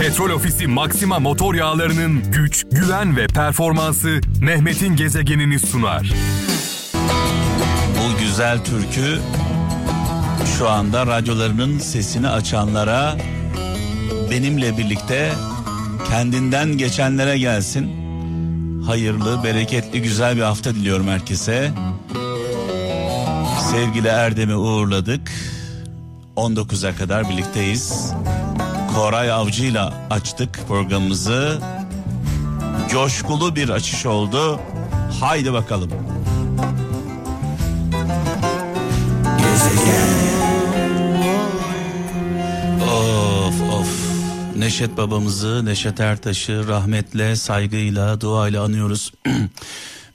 Petrol Ofisi Maxima motor yağlarının güç, güven ve performansı Mehmet'in gezegenini sunar. Bu güzel türkü şu anda radyolarının sesini açanlara, benimle birlikte kendinden geçenlere gelsin. Hayırlı, bereketli, güzel bir hafta diliyorum herkese. Sevgili Erdem'i uğurladık. 19'a kadar birlikteyiz. Koray Avcı'yla açtık programımızı. Coşkulu bir açış oldu. Haydi bakalım. Of. Neşet babamızı, Neşet Ertaş'ı rahmetle, saygıyla, duayla anıyoruz.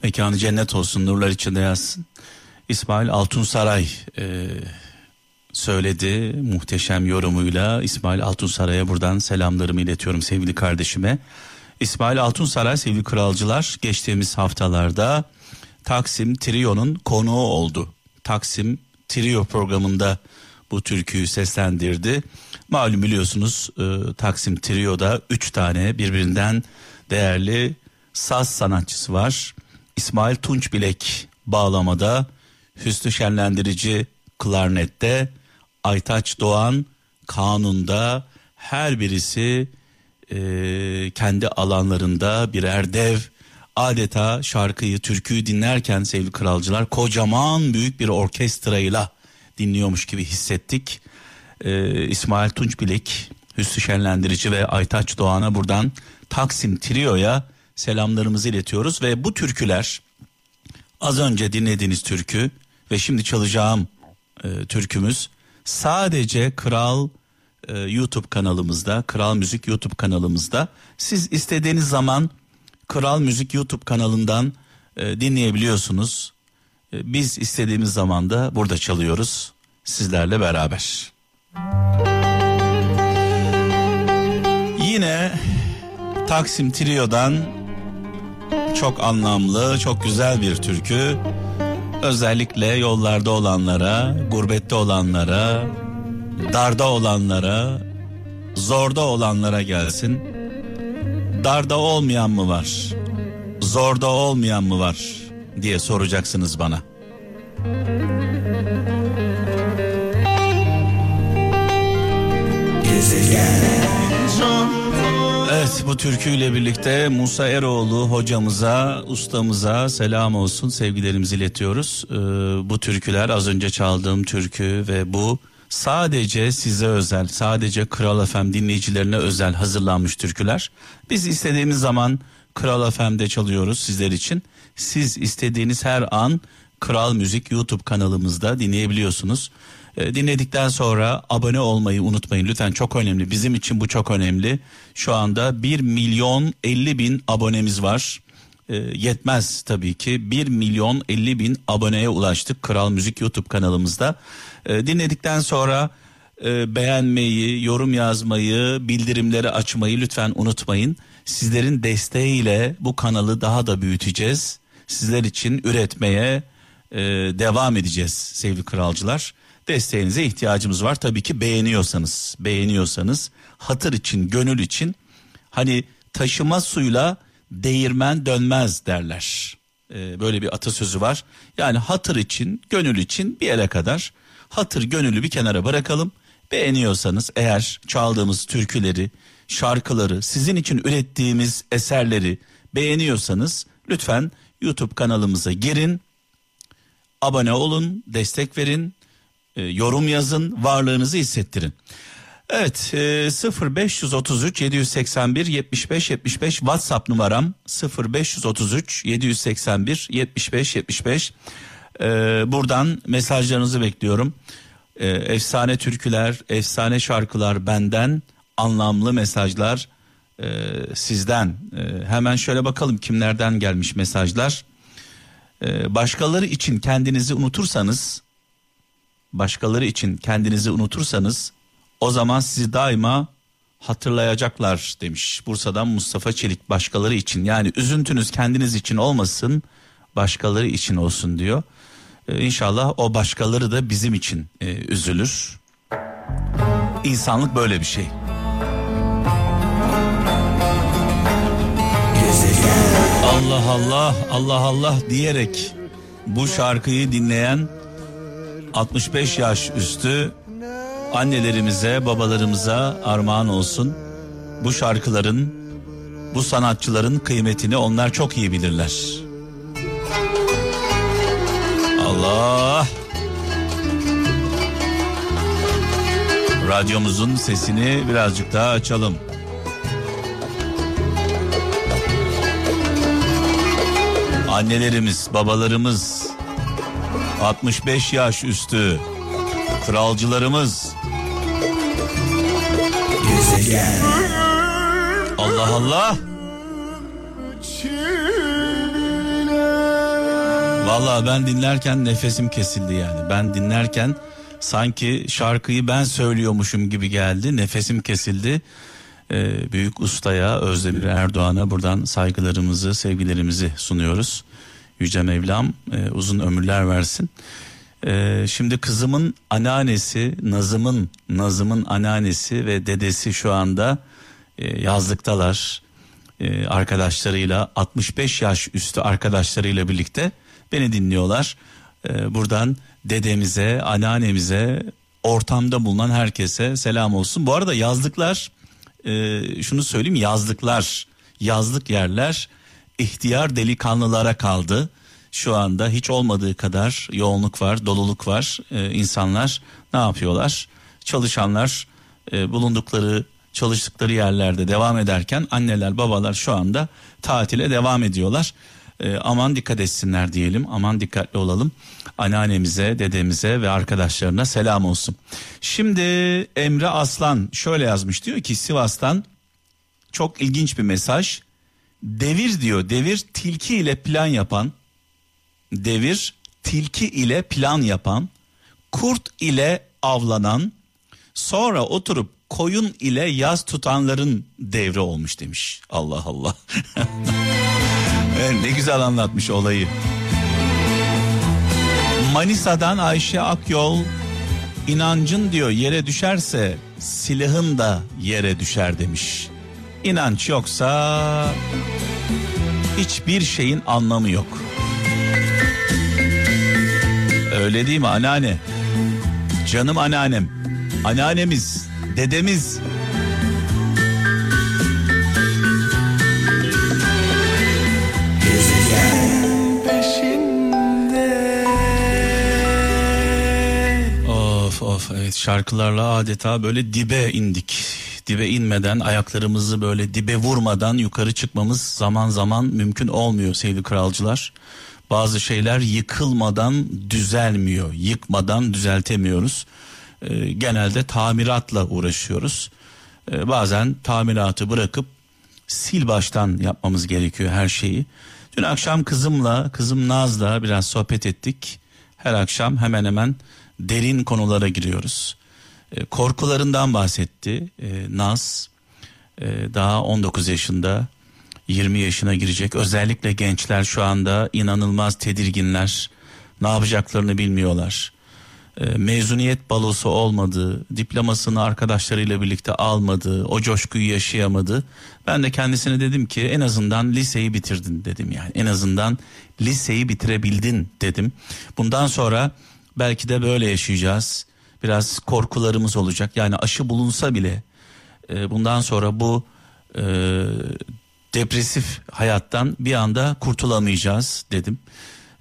Mekanı cennet olsun, nurlar içinde yatsın. İsmail Altunsaray söyledi muhteşem yorumuyla. İsmail Altunsaray'a buradan selamlarımı iletiyorum sevgili kardeşime. İsmail Altunsaray sevgili kralcılar geçtiğimiz haftalarda Taksim Trio'nun konuğu oldu. Taksim Trio programında bu türküyü seslendirdi. Malum biliyorsunuz Taksim Trio'da 3 tane birbirinden değerli saz sanatçısı var. İsmail Tunçbilek bağlamada, Hüsnü Şenlendirici klarnette, Aytaç Doğan kanunda, her birisi kendi alanlarında birer dev. Adeta şarkıyı, türküyü dinlerken sevgili kralcılar kocaman büyük bir orkestrayla dinliyormuş gibi hissettik. İsmail Tunçbilek, Hüsnü Şenlendirici ve Aytaç Doğan'a buradan Taksim Trio'ya selamlarımızı iletiyoruz. Ve bu türküler, az önce dinlediğiniz türkü ve şimdi çalacağım türkümüz sadece Kral YouTube kanalımızda, Kral Müzik YouTube kanalımızda. Siz istediğiniz zaman Kral Müzik YouTube kanalından dinleyebiliyorsunuz. Biz istediğimiz zaman da burada çalıyoruz sizlerle beraber. Yine Taksim Trio'dan çok anlamlı, çok güzel bir türkü. Özellikle yollarda olanlara, gurbette olanlara, darda olanlara, zorda olanlara gelsin. Darda olmayan mı var, zorda olmayan mı var diye soracaksınız bana. Evet, bu türküyle birlikte Musa Eroğlu hocamıza, ustamıza selam olsun, sevgilerimizi iletiyoruz. Bu türküler, az önce çaldığım türkü ve bu sadece size özel, sadece Kral FM dinleyicilerine özel hazırlanmış türküler. Biz istediğimiz zaman Kral FM'de çalıyoruz sizler için. Siz istediğiniz her an Kral Müzik YouTube kanalımızda dinleyebiliyorsunuz. Dinledikten sonra abone olmayı unutmayın. Lütfen, çok önemli. Bizim için bu çok önemli. Şu anda 1.050.000 abonemiz var. Yetmez tabii ki. 1.050.000 aboneye ulaştık Kral Müzik YouTube kanalımızda. Dinledikten sonra beğenmeyi, yorum yazmayı, bildirimleri açmayı lütfen unutmayın. Sizlerin desteğiyle bu kanalı daha da büyüteceğiz. Sizler için üretmeye devam edeceğiz sevgili kralcılar. Desteğinize ihtiyacımız var. Tabii ki beğeniyorsanız, hatır için, gönül için, hani taşıma suyla değirmen dönmez derler. Böyle bir atasözü var. Yani hatır için, gönül için bir yere kadar, hatır gönülü bir kenara bırakalım. Beğeniyorsanız eğer çaldığımız türküleri, şarkıları, sizin için ürettiğimiz eserleri beğeniyorsanız lütfen YouTube kanalımıza girin, abone olun, destek verin. Yorum yazın, varlığınızı hissettirin. Evet, 0533 781 75 75 WhatsApp numaram 0533 781 75 75. Buradan mesajlarınızı bekliyorum. Efsane türküler, efsane şarkılar benden, anlamlı mesajlar sizden. Hemen şöyle bakalım kimlerden gelmiş mesajlar. Başkaları için kendinizi unutursanız, o zaman sizi daima hatırlayacaklar demiş. Bursa'dan Mustafa Çelik, başkaları için, yani üzüntünüz kendiniz için olmasın, başkaları için olsun diyor. İnşallah o başkaları da bizim için üzülür. İnsanlık böyle bir şey. Allah Allah, Allah Allah diyerek bu şarkıyı dinleyen 65 yaş üstü annelerimize, babalarımıza armağan olsun. Bu şarkıların, bu sanatçıların kıymetini onlar çok iyi bilirler. Allah! Radyomuzun sesini birazcık daha açalım. Annelerimiz, babalarımız, 65 yaş üstü kralcılarımız. Gezegen. Allah Allah. Vallahi ben dinlerken nefesim kesildi yani. Ben dinlerken sanki şarkıyı ben söylüyormuşum gibi geldi. Nefesim kesildi. Büyük ustaya, Özdemir Erdoğan'a buradan saygılarımızı, sevgilerimizi sunuyoruz. Yüce Mevlam uzun ömürler versin. Şimdi kızımın anneannesi, Nazım'ın anneannesi ve dedesi şu anda yazlıktalar. Arkadaşlarıyla, 65 yaş üstü arkadaşlarıyla birlikte beni dinliyorlar. Buradan dedemize, anneannemize, ortamda bulunan herkese selam olsun. Bu arada yazlıklar, şunu söyleyeyim, yazlık yerler ihtiyar delikanlılara kaldı. Şu anda hiç olmadığı kadar yoğunluk var, doluluk var. İnsanlar ne yapıyorlar? Çalışanlar çalıştıkları yerlerde devam ederken anneler, babalar şu anda tatile devam ediyorlar. Aman dikkat etsinler diyelim, aman dikkatli olalım. Anneannemize, dedemize ve arkadaşlarına selam olsun. Şimdi Emre Aslan şöyle yazmış, diyor ki Sivas'tan çok ilginç bir mesaj. Devir diyor, devir tilki ile plan yapan, kurt ile avlanan, sonra oturup koyun ile yaz tutanların devri olmuş demiş. Allah Allah. Ne güzel anlatmış olayı. Manisa'dan Ayşe Akyol, inancın diyor yere düşerse silahın da yere düşer demiş. İnanç yoksa hiçbir şeyin anlamı yok. Öyle değil mi anneanne? Canım anneannem, anneannemiz, dedemiz. Of, evet, şarkılarla adeta böyle dibe indik. Dibe inmeden, ayaklarımızı böyle dibe vurmadan yukarı çıkmamız zaman zaman mümkün olmuyor sevgili kralcılar. Bazı şeyler yıkılmadan düzelmiyor, yıkmadan düzeltemiyoruz. Genelde tamiratla uğraşıyoruz. Bazen tamiratı bırakıp sil baştan yapmamız gerekiyor her şeyi. Dün akşam kızım Naz'la biraz sohbet ettik. Her akşam hemen hemen derin konulara giriyoruz. Korkularından bahsetti Naz. Daha 19 yaşında, 20 yaşına girecek. Özellikle gençler şu anda inanılmaz tedirginler. Ne yapacaklarını bilmiyorlar. Mezuniyet balosu olmadı, diplomasını arkadaşlarıyla birlikte almadı, o coşkuyu yaşayamadı. Ben de kendisine dedim ki en azından liseyi bitirdin dedim yani. En azından liseyi bitirebildin dedim. Bundan sonra belki de böyle yaşayacağız. Biraz korkularımız olacak. Yani aşı bulunsa bile bundan sonra bu depresif hayattan bir anda kurtulamayacağız dedim.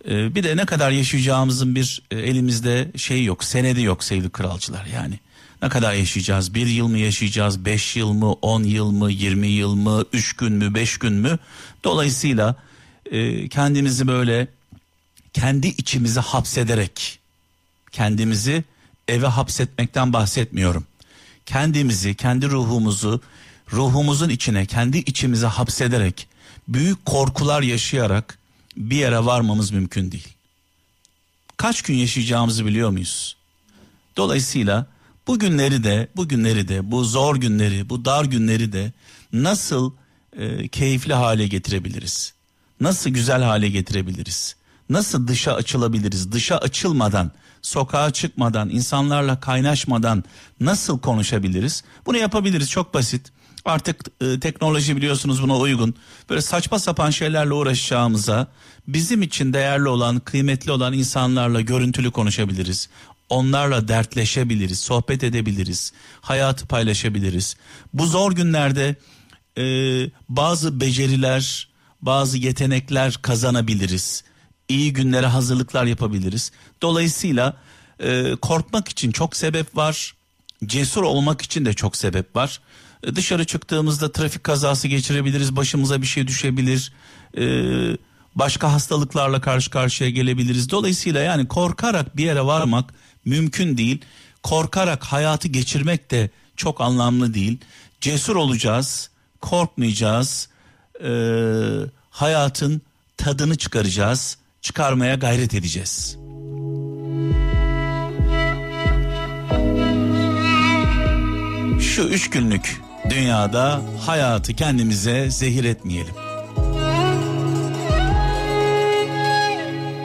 Bir de ne kadar yaşayacağımızın bir elimizde şeyi yok, senedi yok sevgili kralcılar yani. Ne kadar yaşayacağız? 1 yıl mı yaşayacağız? 5 yıl mı? 10 yıl mı? 20 yıl mı? 3 gün mü? 5 gün mü? Dolayısıyla kendimizi böyle kendi içimize hapsederek, kendimizi eve hapsetmekten bahsetmiyorum. Kendimizi, kendi ruhumuzu, ruhumuzun içine, kendi içimize hapsederek, büyük korkular yaşayarak bir yere varmamız mümkün değil. Kaç gün yaşayacağımızı biliyor muyuz? Dolayısıyla bu zor günleri, bu dar günleri de nasıl keyifli hale getirebiliriz? Nasıl güzel hale getirebiliriz? Nasıl dışa açılabiliriz? Dışa açılmadan, sokağa çıkmadan, insanlarla kaynaşmadan nasıl konuşabiliriz? Bunu yapabiliriz, çok basit. Artık teknoloji biliyorsunuz buna uygun. Böyle saçma sapan şeylerle uğraşacağımıza bizim için değerli olan, kıymetli olan insanlarla görüntülü konuşabiliriz. Onlarla dertleşebiliriz, sohbet edebiliriz, hayatı paylaşabiliriz. Bu zor günlerde bazı beceriler, bazı yetenekler kazanabiliriz. İyi günlere hazırlıklar yapabiliriz. Dolayısıyla korkmak için çok sebep var. Cesur olmak için de çok sebep var. Dışarı çıktığımızda trafik kazası geçirebiliriz, başımıza bir şey düşebilir, başka hastalıklarla karşı karşıya gelebiliriz. Dolayısıyla yani korkarak bir yere varmak mümkün değil. Korkarak hayatı geçirmek de çok anlamlı değil. Cesur olacağız, korkmayacağız, hayatın tadını çıkaracağız, çıkarmaya gayret edeceğiz. Şu 3 günlük dünyada hayatı kendimize zehir etmeyelim.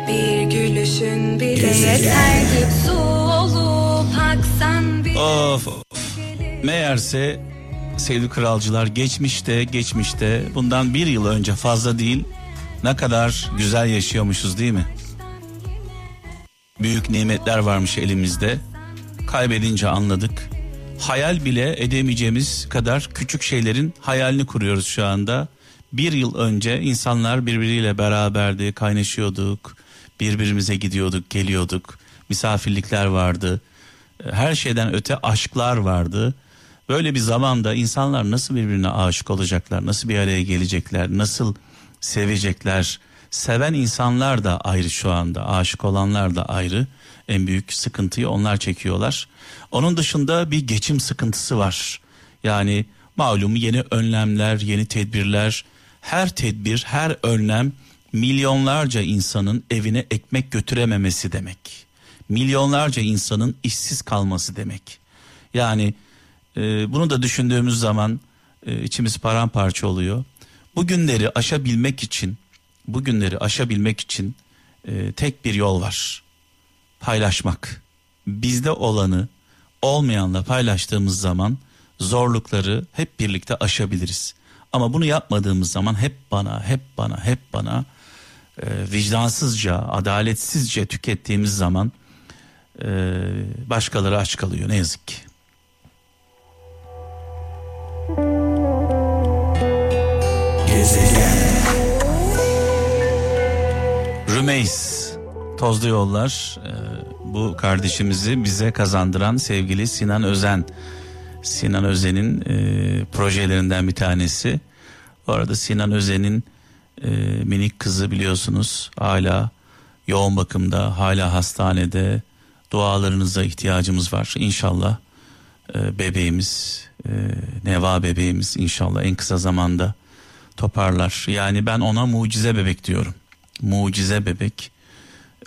Bir gülüşün bir yeterdi, su olup aksan bir... Of of. Meğerse sevgili kralcılar geçmişte bundan 1 yıl önce fazla değil, ne kadar güzel yaşıyormuşuz değil mi? Büyük nimetler varmış elimizde. Kaybedince anladık. Hayal bile edemeyeceğimiz kadar küçük şeylerin hayalini kuruyoruz şu anda. 1 yıl önce insanlar birbiriyle beraberdi, kaynaşıyorduk, birbirimize gidiyorduk, geliyorduk, misafirlikler vardı. Her şeyden öte aşklar vardı. Böyle bir zamanda insanlar nasıl birbirine aşık olacaklar, nasıl bir araya gelecekler, nasıl sevecekler? Seven insanlar da ayrı şu anda, aşık olanlar da ayrı. En büyük sıkıntıyı onlar çekiyorlar. Onun dışında bir geçim sıkıntısı var. Yani malum yeni önlemler, yeni tedbirler, her tedbir, her önlem milyonlarca insanın evine ekmek götürememesi demek. Milyonlarca insanın işsiz kalması demek. Yani bunu da düşündüğümüz zaman içimiz paramparça oluyor. Bu günleri aşabilmek için tek bir yol var. Paylaşmak. Bizde olanı olmayanla paylaştığımız zaman zorlukları hep birlikte aşabiliriz. Ama bunu yapmadığımız zaman hep bana vicdansızca, adaletsizce tükettiğimiz zaman başkaları aç kalıyor ne yazık ki. Gezegen. Rümeys, Tozlu Yollar, bu kardeşimizi bize kazandıran sevgili Sinan Özen. Sinan Özen'in projelerinden bir tanesi. Bu arada Sinan Özen'in minik kızı biliyorsunuz hala yoğun bakımda, hala hastanede. Dualarınıza ihtiyacımız var. İnşallah bebeğimiz, Neva bebeğimiz inşallah en kısa zamanda toparlar. Yani ben ona mucize bebek diyorum. Mucize bebek.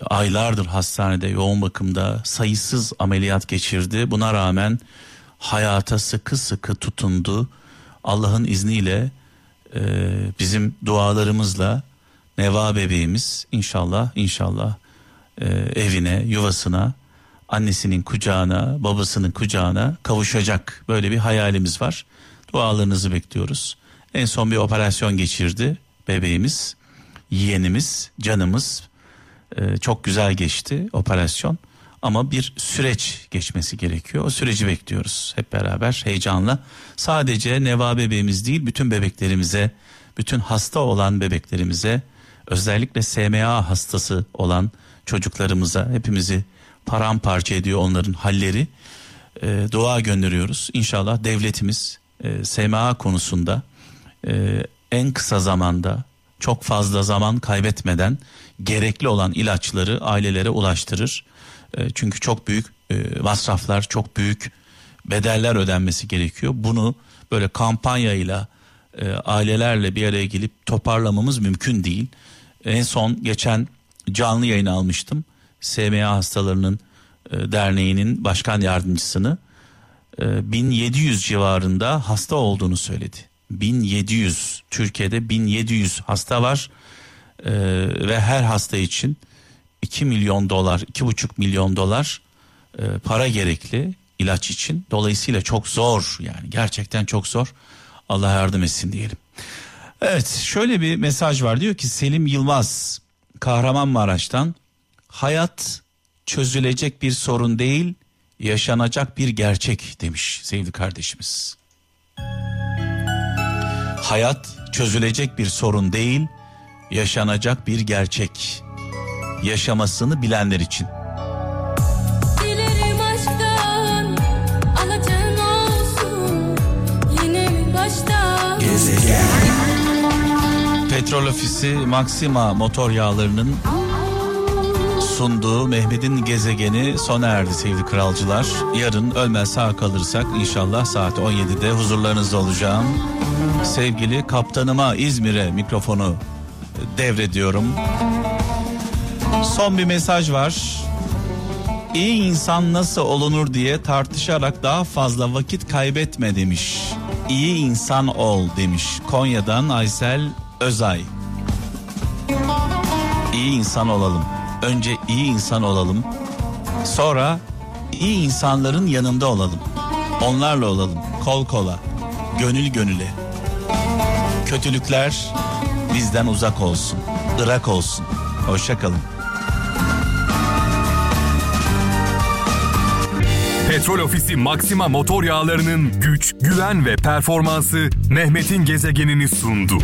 Aylardır hastanede, yoğun bakımda, sayısız ameliyat geçirdi. Buna rağmen hayata sıkı sıkı tutundu. Allah'ın izniyle bizim dualarımızla Neva bebeğimiz inşallah evine, yuvasına, annesinin kucağına, babasının kucağına kavuşacak. Böyle bir hayalimiz var. Dualarınızı bekliyoruz. En son bir operasyon geçirdi bebeğimiz, yeğenimiz, canımız. Çok güzel geçti operasyon ama bir süreç geçmesi gerekiyor. O süreci bekliyoruz hep beraber heyecanla. Sadece Neva bebeğimiz değil, bütün bebeklerimize, bütün hasta olan bebeklerimize, özellikle SMA hastası olan çocuklarımıza, hepimizi paramparça ediyor onların halleri. Dua gönderiyoruz. İnşallah devletimiz SMA konusunda en kısa zamanda, çok fazla zaman kaybetmeden gerekli olan ilaçları ailelere ulaştırır. Çünkü çok büyük masraflar, çok büyük bedeller ödenmesi gerekiyor. Bunu böyle kampanyayla, ailelerle bir araya gelip toparlamamız mümkün değil. En son geçen canlı yayın almıştım. SMA Hastalarının Derneği'nin başkan yardımcısını 1700 civarında hasta olduğunu söyledi. 1700, Türkiye'de 1700 hasta var ve her hasta için $2 milyon, $2,5 milyon para gerekli ilaç için. Dolayısıyla çok zor, yani gerçekten çok zor. Allah yardım etsin diyelim. Evet, şöyle bir mesaj var, diyor ki Selim Yılmaz Kahramanmaraş'tan: hayat çözülecek bir sorun değil, yaşanacak bir gerçek demiş sevgili kardeşimiz. Hayat çözülecek bir sorun değil, yaşanacak bir gerçek. Yaşamasını bilenler için. Petrol Ofisi Maxima motor yağlarının sunduğu Mehmet'in gezegeni sona erdi sevgili kralcılar. Yarın ölmez sağ kalırsak inşallah saat 17'de huzurlarınızda olacağım. Sevgili kaptanıma, İzmir'e mikrofonu devrediyorum. Son bir mesaj var. İyi insan nasıl olunur diye tartışarak daha fazla vakit kaybetme demiş. İyi insan ol demiş. Konya'dan Aysel Özay. İyi insan olalım. Önce iyi insan olalım. Sonra iyi insanların yanında olalım. Onlarla olalım. Kol kola. Gönül gönüle. Kötülükler bizden uzak olsun. Irak olsun. Hoşça kalın. Petrol Ofisi Maxima motor yağlarının güç, güven ve performansı Mehmet'in gezegenini sundu.